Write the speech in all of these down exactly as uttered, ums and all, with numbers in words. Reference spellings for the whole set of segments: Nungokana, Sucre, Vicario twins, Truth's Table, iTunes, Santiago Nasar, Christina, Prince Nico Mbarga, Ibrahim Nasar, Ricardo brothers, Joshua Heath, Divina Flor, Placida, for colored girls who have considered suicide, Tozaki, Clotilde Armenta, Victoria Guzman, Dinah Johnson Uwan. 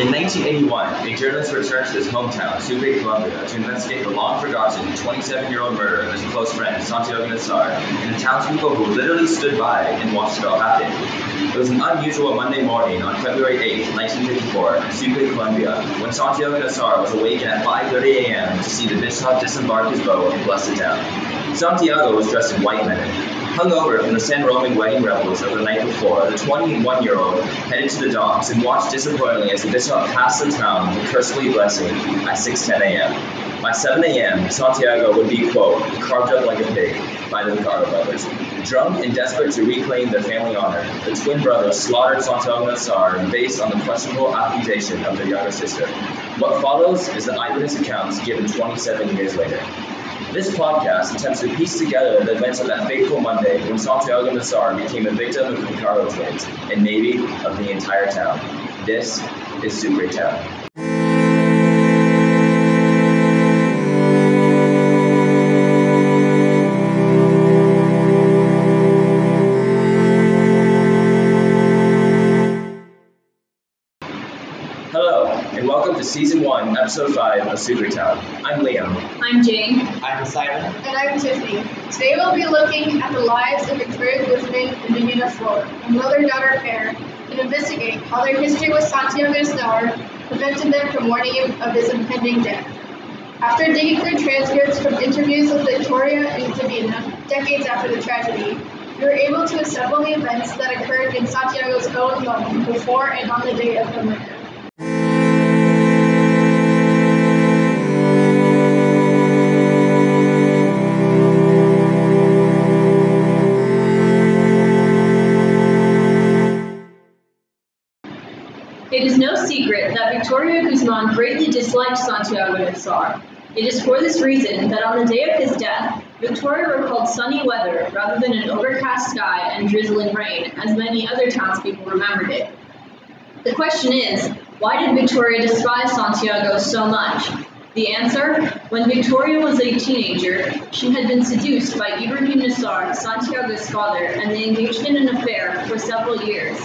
In nineteen eighty-one, a journalist returned to his hometown, Sucre, Colombia, to investigate the long-forgotten twenty-seven-year-old murder of his close friend, Santiago Nasar, and the townspeople who literally stood by and watched it all happen. It was an unusual Monday morning on February eighth, nineteen fifty-four, in Sucre, Colombia, when Santiago Nasar was awakened at five thirty a m to see the bishop disembark his boat in Placida. Santiago was dressed in white linen. Hungover from the San Roman wedding revels of the night before, the twenty-one-year-old headed to the docks and watched disappointingly as the bishop passed the town with a cursory blessing at six ten a m By seven a m, Santiago would be, quote, carved up like a pig by the Ricardo brothers. Drunk and desperate to reclaim their family honor, the twin brothers slaughtered Santiago Nasar based on the questionable accusation of their younger sister. What follows is the eyewitness accounts given twenty-seven years later. This podcast attempts to piece together the events of that fateful Monday when Santiago Nasar became a victim of the Vicario twins, and maybe of the entire town. This is Sucre Town. Season one, Episode five of Sucre Town. I'm Liam. I'm Jane. I'm Simon. And I'm Tiffany. Today we'll be looking at the lives of Victoria Guzman and Divina Flor, a mother-daughter pair, and investigate how their history with Santiago Nasar prevented them from warning of his impending death. After digging through transcripts from interviews with Victoria and Divina, decades after the tragedy, we were able to assemble the events that occurred in Santiago's own home before and on the day of the murder. It is no secret that Victoria Guzman greatly disliked Santiago Nasar. It is for this reason that on the day of his death, Victoria recalled sunny weather rather than an overcast sky and drizzling rain, as many other townspeople remembered it. The question is, why did Victoria despise Santiago so much? The answer? When Victoria was a teenager, she had been seduced by Ibrahim Nasar, Santiago's father, and they engaged in an affair for several years.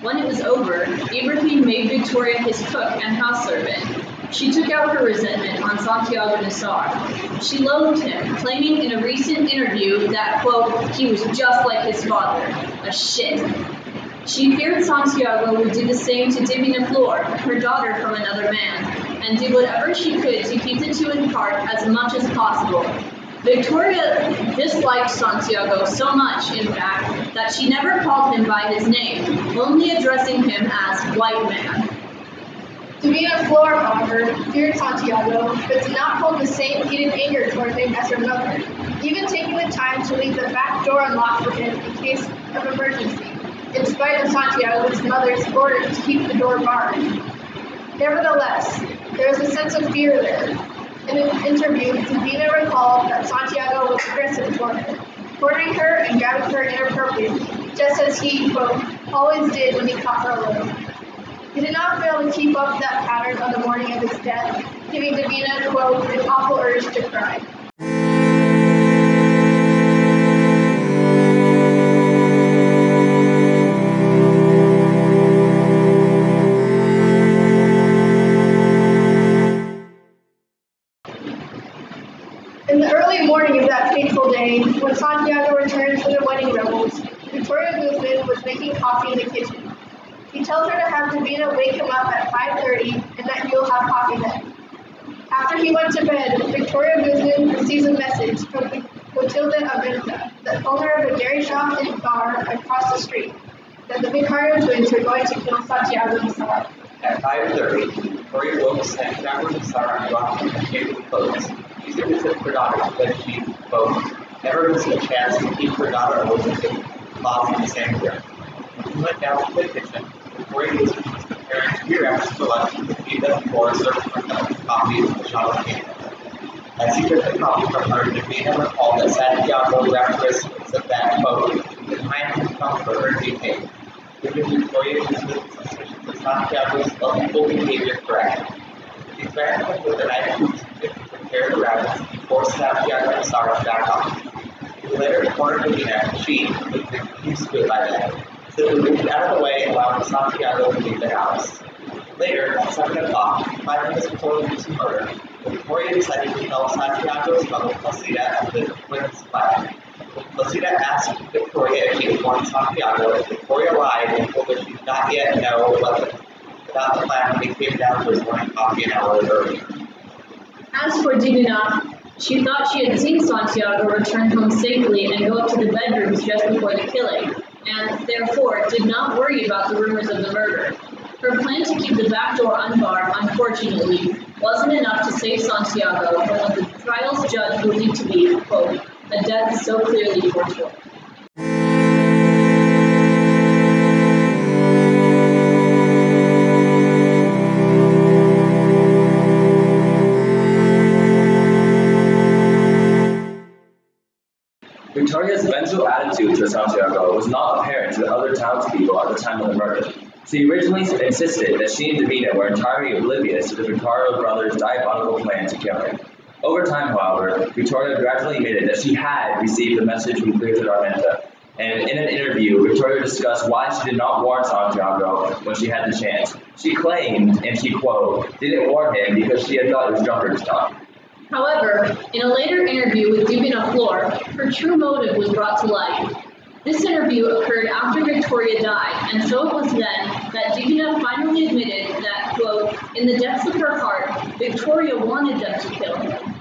When it was over, Ibrahim made Victoria his cook and house servant. She took out her resentment on Santiago Nasar. She loathed him, claiming in a recent interview that, quote, he was just like his father, a shit. She feared Santiago would do the same to Divina Flor, her daughter from another man, and do whatever she could to keep the two apart as much as possible. Victoria disliked Santiago so much, in fact, that she never called him by his name, only addressing him as white man. Divina Flor, however, feared Santiago, but did not hold the same heated anger toward him as her mother, even taking the time to leave the back door unlocked for him in case of emergency, in spite of Santiago's mother's order to keep the door barred. Nevertheless, there was a sense of fear there. In an interview, Divina recalled that Santiago was aggressive toward her, courting her and grabbing her inappropriately, just as he, quote, always did when he caught her alone. He did not fail to keep up that pattern on the morning of his death, giving Divina, quote, an awful urge to cry. In the early morning of that fateful day, when Santiago returned to the wedding revels, Victoria Guzman was making coffee in the kitchen. He tells her to have Divina wake him up at five thirty and that he'll have coffee then. After he went to bed, Victoria Guzman receives a message from Clotilde Armenta, the owner of a dairy shop and bar across the street, that the Vicario twins are going to kill Santiago Nasar. At five thirty, Victoria woke Santiago Nasar and locked him in a table clothes. She seriously forgot her daughter, but she, quote, never missed a chance to keep her daughter open to the closet in Santiago. When she went down to the kitchen, Victoria Guzman was preparing to be ready for lunch with Divina Flor serving herself with coffee and a shot of champagne. As she took the coffee from her, Divina recalled that Santiago left her said that, quote, the time has come for her to take. Giving Victoria Guzman's suspicions of Santiago's unlawful behavior correct. She threatened him with a knife paired rabbits before Santiago Nasar back off. He later cornered Divina and she, with the excuse by then, simply moved out of the way and allowed Santiago to leave the house. Later, at seven o'clock, five minutes before Lucy's murder, Victoria decided to tell Santiago's mother Placida and the twins' wife. Placida asked Victoria if she had warned Santiago, and Victoria lied and told her she did not yet know about the, about the plan when he came down for his morning coffee an hour earlier. As for Divina, she thought she had seen Santiago return home safely and go up to the bedrooms just before the killing, and, therefore, did not worry about the rumors of the murder. Her plan to keep the back door unbarred, unfortunately, wasn't enough to save Santiago from what the trial's judge believed to be, quote, a death so clearly foretold. Victoria's vengeful attitude to Santiago was not apparent to the other townspeople at the time of the murder. She originally insisted that she and Divina were entirely oblivious to the Ricardo brothers' diabolical plan to kill her. Over time, however, Victoria gradually admitted that she had received a message from Clotilde Armenta, and in an interview, Victoria discussed why she did not warn Santiago when she had the chance. She claimed, and she quote, didn't warn him because she had thought it was drunkard's talk. However, in a later interview with Divina Flor, her true motive was brought to light. This interview occurred after Victoria died, and so it was then that Divina finally admitted that, quote, in the depths of her heart, Victoria wanted them to kill her.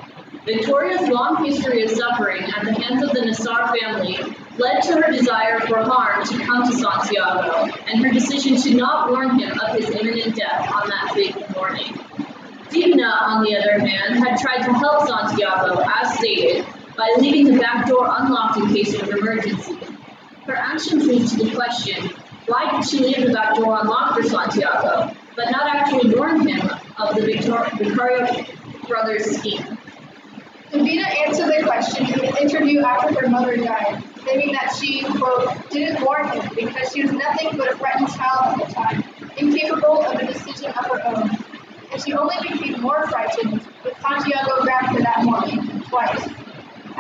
Victoria's long history of suffering at the hands of the Nasar family led to her desire for harm to come to Santiago, and her decision to not warn him of his imminent death on that fateful morning. Divina, on the other hand, had tried to help Santiago, as stated, by leaving the back door unlocked in case of an emergency. Her actions lead to the question, why did she leave the back door unlocked for Santiago, but not actually warn him of the Vicario brothers' scheme? Divina answered the question in an interview after her mother died, claiming that she, quote, didn't warn him because she was nothing but a frightened child at the time, incapable of a decision of her own. And she only became more frightened with Santiago grabbed her that morning, twice.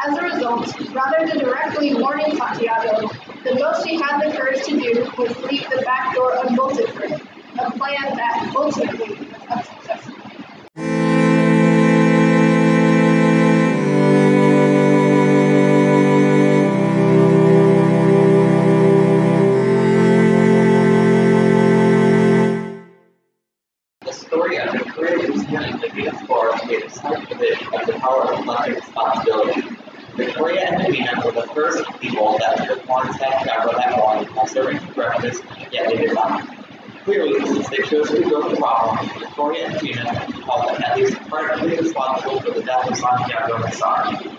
As a result, rather than directly warning Santiago, the most she had the courage to do was leave the back door unbolted for him, a plan that ultimately was unsuccessful. The story of the courageous and Divina Flor made a stark division of the power of love and responsibility. Victoria and Divina were the first people that took on Santiago that morning by serving for breakfast, yet they did not. Clearly, since they chose to go to the problem, Victoria and Divina felt that at least partly responsible for the death of Santiago Nasar.